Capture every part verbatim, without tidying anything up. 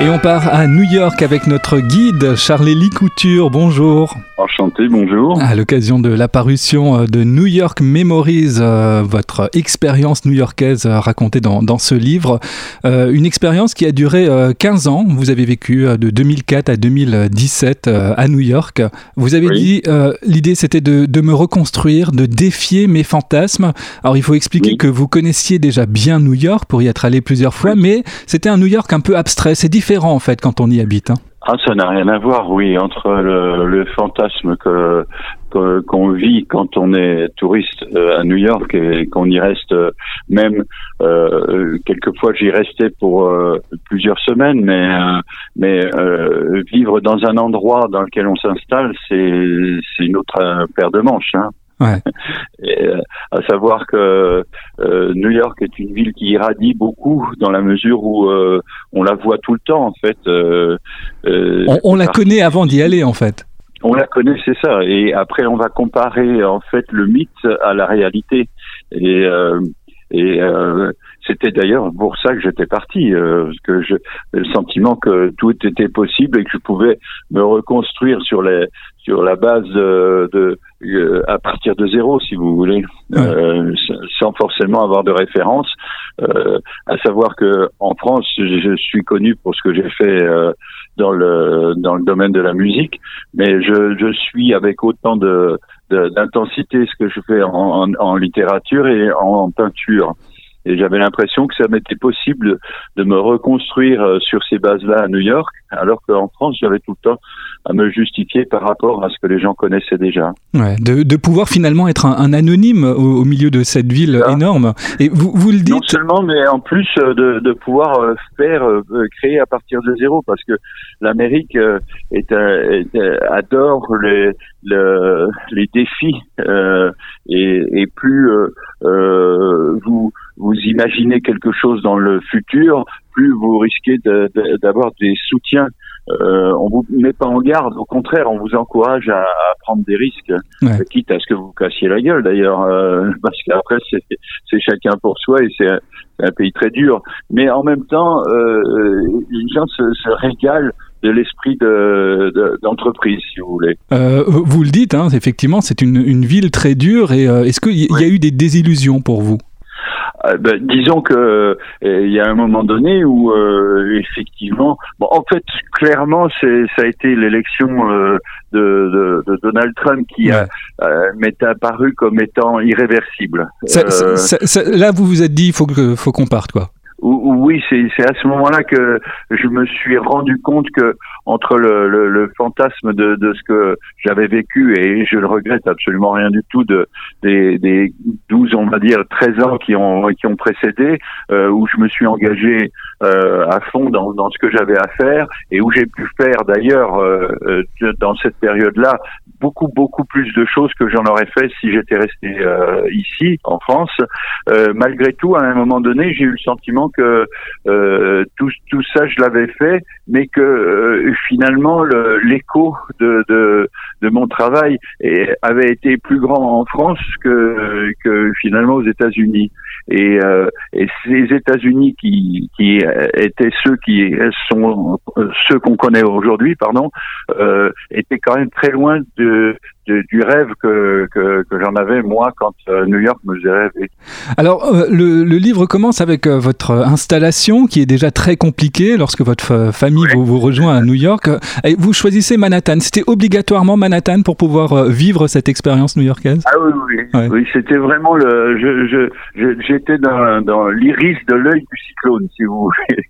Et on part à New York avec notre guide Charlie Licouture. Bonjour. Enchanté, bonjour. À l'occasion de l'apparition de New York Memories, euh, votre expérience new-yorkaise racontée dans, dans ce livre, euh, une expérience qui a duré euh, quinze ans. Vous avez vécu euh, de deux mille quatre à deux mille dix-sept euh, à New York. Vous avez oui. dit, euh, l'idée c'était de, de me reconstruire, de défier mes fantasmes. Alors il faut expliquer oui. que vous connaissiez déjà bien New York pour y être allé plusieurs fois, oui. mais c'était un New York un peu abstrait. C'est différent en fait quand on y habite, hein. Ah, ça n'a rien à voir, oui, entre le, le fantasme que, que qu'on vit quand on est touriste euh, à New York et qu'on y reste euh, même euh, quelquefois j'y restais pour euh, plusieurs semaines, mais euh, mais euh, vivre dans un endroit dans lequel on s'installe, c'est c'est une autre euh, paire de manches, hein. Ouais. Et, euh, à savoir que euh, New York est une ville qui irradie beaucoup dans la mesure où euh, on la voit tout le temps en fait. Euh, euh, on on la connaît avant d'y aller en fait. On la connaît, c'est ça. Et après on va comparer en fait le mythe à la réalité. Et, euh, et euh, c'était d'ailleurs pour ça que j'étais parti, euh, que je, le sentiment que tout était possible et que je pouvais me reconstruire sur les sur la base de, de euh, à partir de zéro, si vous voulez, ouais. euh, sans forcément avoir de référence. Euh, à savoir que en France, je suis connu pour ce que j'ai fait euh, dans le dans le domaine de la musique, mais je, je suis avec autant de, de d'intensité ce que je fais en, en, en littérature et en, en peinture. Et j'avais l'impression que ça m'était possible de me reconstruire sur ces bases-là à New York, alors qu'en France, j'avais tout le temps à me justifier par rapport à ce que les gens connaissaient déjà. Ouais, de, de pouvoir finalement être un, un anonyme au, au milieu de cette ville ah. énorme. Et vous, vous le dites... Non seulement, mais en plus de, de pouvoir faire, créer à partir de zéro, parce que l'Amérique est, est, adore les, les, les défis, euh, et, et plus euh, euh, vous... vous imaginez quelque chose dans le futur, plus vous risquez de, de, d'avoir des soutiens. Euh, on vous met pas en garde, au contraire, on vous encourage à, à prendre des risques, ouais. quitte à ce que vous cassiez la gueule d'ailleurs, euh, parce qu'après c'est, c'est chacun pour soi et c'est un, c'est un pays très dur. Mais en même temps, euh, les gens se, se régalent de l'esprit de, de, d'entreprise, si vous voulez. Euh, vous le dites, hein, effectivement, c'est une, une ville très dure. Et euh, est-ce qu'il y, ouais. y a eu des désillusions pour vous? Euh, ben, disons que il euh, y a un moment donné où euh, effectivement, bon, en fait, clairement, c'est ça a été l'élection euh, de, de, de Donald Trump qui ouais. euh, m'est apparue comme étant irréversible. Ça, euh, ça, ça, ça, là, vous vous êtes dit, il faut que faut qu'on parte, quoi. Oui, c'est, c'est à ce moment-là que je me suis rendu compte que entre le, le, le fantasme de, de ce que j'avais vécu, et je ne regrette absolument rien du tout de des, des douze, on va dire treize ans qui ont qui ont précédé, euh, où je me suis engagé euh, à fond dans, dans ce que j'avais à faire et où j'ai pu faire d'ailleurs euh, dans cette période-là beaucoup beaucoup plus de choses que j'en aurais fait si j'étais resté euh, ici en France. Euh, malgré tout, à un moment donné, j'ai eu le sentiment que euh, tout, tout ça je l'avais fait, mais que euh, finalement le, l'écho de, de, de mon travail avait été plus grand en France que, que finalement aux États-Unis. Et, euh, et ces États-Unis qui, qui étaient ceux qui sont ceux qu'on connaît aujourd'hui, pardon, euh, étaient quand même très loin de De, du rêve que, que, que j'en avais, moi, quand euh, New York me faisait rêver. Alors, euh, le, le livre commence avec euh, votre installation, qui est déjà très compliquée lorsque votre famille oui. vous, vous rejoint à New York. Et vous choisissez Manhattan. C'était obligatoirement Manhattan pour pouvoir euh, vivre cette expérience new-yorkaise? Ah oui, oui. Ouais. Oui, c'était vraiment le... Je, je, je, j'étais dans, dans l'iris de l'œil du cyclone, si vous voulez.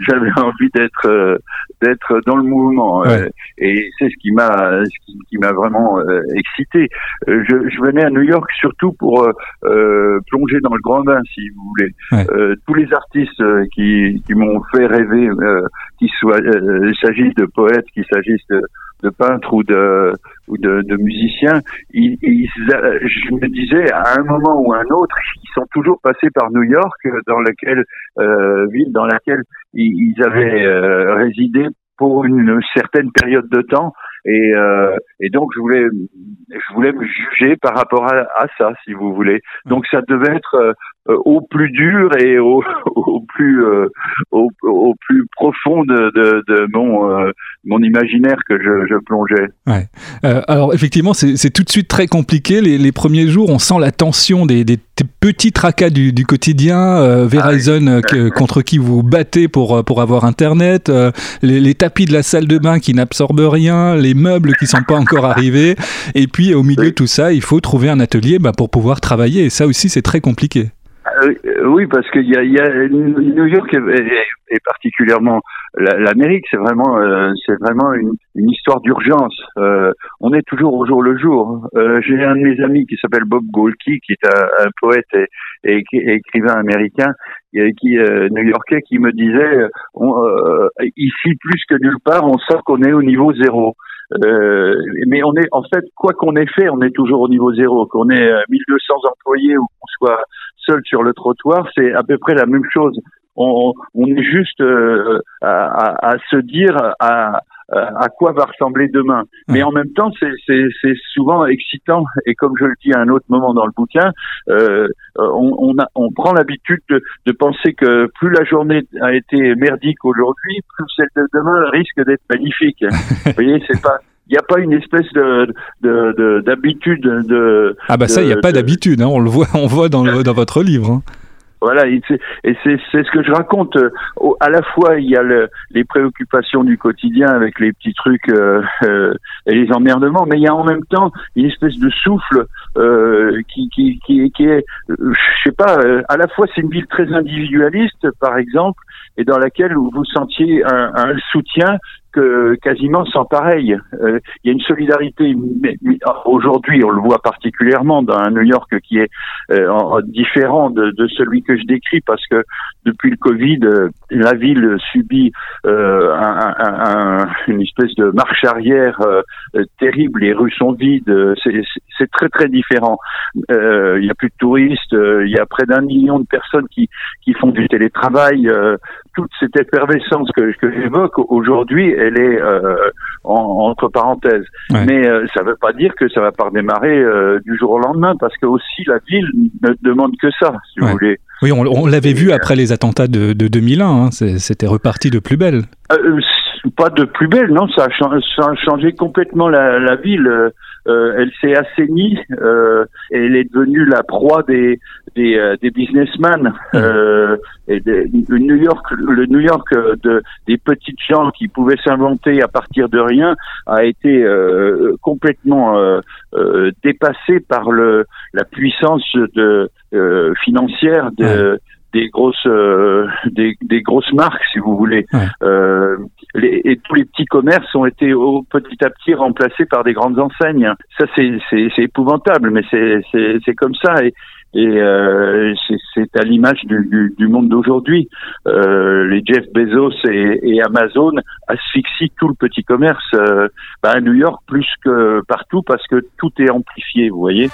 J'avais envie d'être, euh, d'être dans le mouvement. Ouais. Euh, et c'est ce qui m'a, ce qui, qui m'a vraiment... Euh, excité. Je, je venais à New York surtout pour euh, plonger dans le grand bain, si vous voulez. Ouais. Euh, tous les artistes qui, qui m'ont fait rêver, euh, qu'il soit, euh, s'agisse de poètes, qu'il s'agisse de, de peintres ou de, ou de, de musiciens, ils, ils, je me disais à un moment ou à un autre, ils sont toujours passés par New York, dans laquelle euh, ville dans laquelle ils, ils avaient euh, résidé pour une certaine période de temps. Et, euh, et donc je voulais, je voulais me juger par rapport à, à ça, si vous voulez. Donc ça devait être euh, au plus dur et au, au plus euh, au, au plus profond de, de, de mon, euh, mon imaginaire que je, je plongeais. Ouais. Euh, alors effectivement, c'est, c'est tout de suite très compliqué. Les, les premiers jours, on sent la tension des, des petits tracas du, du quotidien. Euh, Verizon, ah oui. que, contre qui vous battez pour, pour avoir Internet, euh, les, les tapis de la salle de bain qui n'absorbent rien, les meubles qui ne sont pas encore arrivés. Et puis au milieu oui. de tout ça, il faut trouver un atelier bah, pour pouvoir travailler. Et ça aussi, c'est très compliqué. Oui, parce que y a, y a New York et, et particulièrement l'Amérique, c'est vraiment, euh, c'est vraiment une, une histoire d'urgence. Euh, on est toujours au jour le jour. Euh, j'ai un de mes amis qui s'appelle Bob Gorky, qui est un, un poète et, et, et écrivain américain, et qui euh, new-yorkais, qui me disait on, euh, ici plus que nulle part, on sent qu'on est au niveau zéro. Euh, mais on est en fait, quoi qu'on ait fait, on est toujours au niveau zéro. Qu'on ait mille deux cents employés ou qu'on soit seul sur le trottoir, c'est à peu près la même chose. On, on est juste euh, à, à, à se dire à, à quoi va ressembler demain. Mais en même temps, c'est, c'est, c'est souvent excitant. Et comme je le dis à un autre moment dans le bouquin, euh, on, on, a, on prend l'habitude de, de penser que plus la journée a été merdique aujourd'hui, plus celle de demain risque d'être magnifique. Vous voyez, c'est pas... Il n'y a pas une espèce de, de, de, d'habitude de... Ah bah ça, il n'y a pas de... d'habitude, hein, on le voit, on voit dans, le, dans votre livre. Hein. Voilà, et, c'est, et c'est, c'est ce que je raconte. À la fois, il y a le, les préoccupations du quotidien avec les petits trucs euh, euh, et les emmerdements, mais il y a en même temps une espèce de souffle euh, qui, qui, qui, qui est, je sais pas, euh, à la fois c'est une ville très individualiste, par exemple, et dans laquelle vous sentiez un, un soutien que quasiment sans pareil. Euh, il y a une solidarité, mais, mais aujourd'hui on le voit particulièrement dans un New York qui est euh, en, différent de, de celui que je décris, parce que depuis le Covid, euh, la ville subit euh, un, un, un, une espèce de marche arrière euh, euh, terrible, les rues sont vides, euh, c'est, c'est très très différent. Euh, il n'y a plus de touristes, euh, il y a près d'un million de personnes qui, qui font du télétravail, euh, toute cette effervescence que, que j'évoque aujourd'hui, elle est euh, en, entre parenthèses. Ouais. Mais euh, ça ne veut pas dire que ça ne va pas redémarrer euh, du jour au lendemain, parce que aussi la ville ne demande que ça, si ouais. vous voulez. Oui, on, on l'avait vu après les attentats de, de deux mille un, hein, c'était reparti de plus belle. Euh, pas de plus belle, non, ça a, changé, ça a changé complètement la, la ville. Euh, elle s'est assainie, euh, et elle est devenue la proie des, des, des businessmen. Mmh. Euh, et des, New York, le New York de, des petites gens qui pouvaient s'inventer à partir de rien a été euh, complètement euh, euh, dépassé par le, la puissance de, euh, financière de... Mmh. des grosses euh, des, des grosses marques, si vous voulez. Ouais. Euh, les, et tous les petits commerces ont été au, petit à petit remplacés par des grandes enseignes. Ça, c'est c'est, c'est épouvantable, mais c'est c'est, c'est comme ça. Et, et euh, c'est, c'est à l'image du, du, du monde d'aujourd'hui. Euh, les Jeff Bezos et, et Amazon asphyxient tout le petit commerce euh, bah à New York plus que partout, parce que tout est amplifié, vous voyez.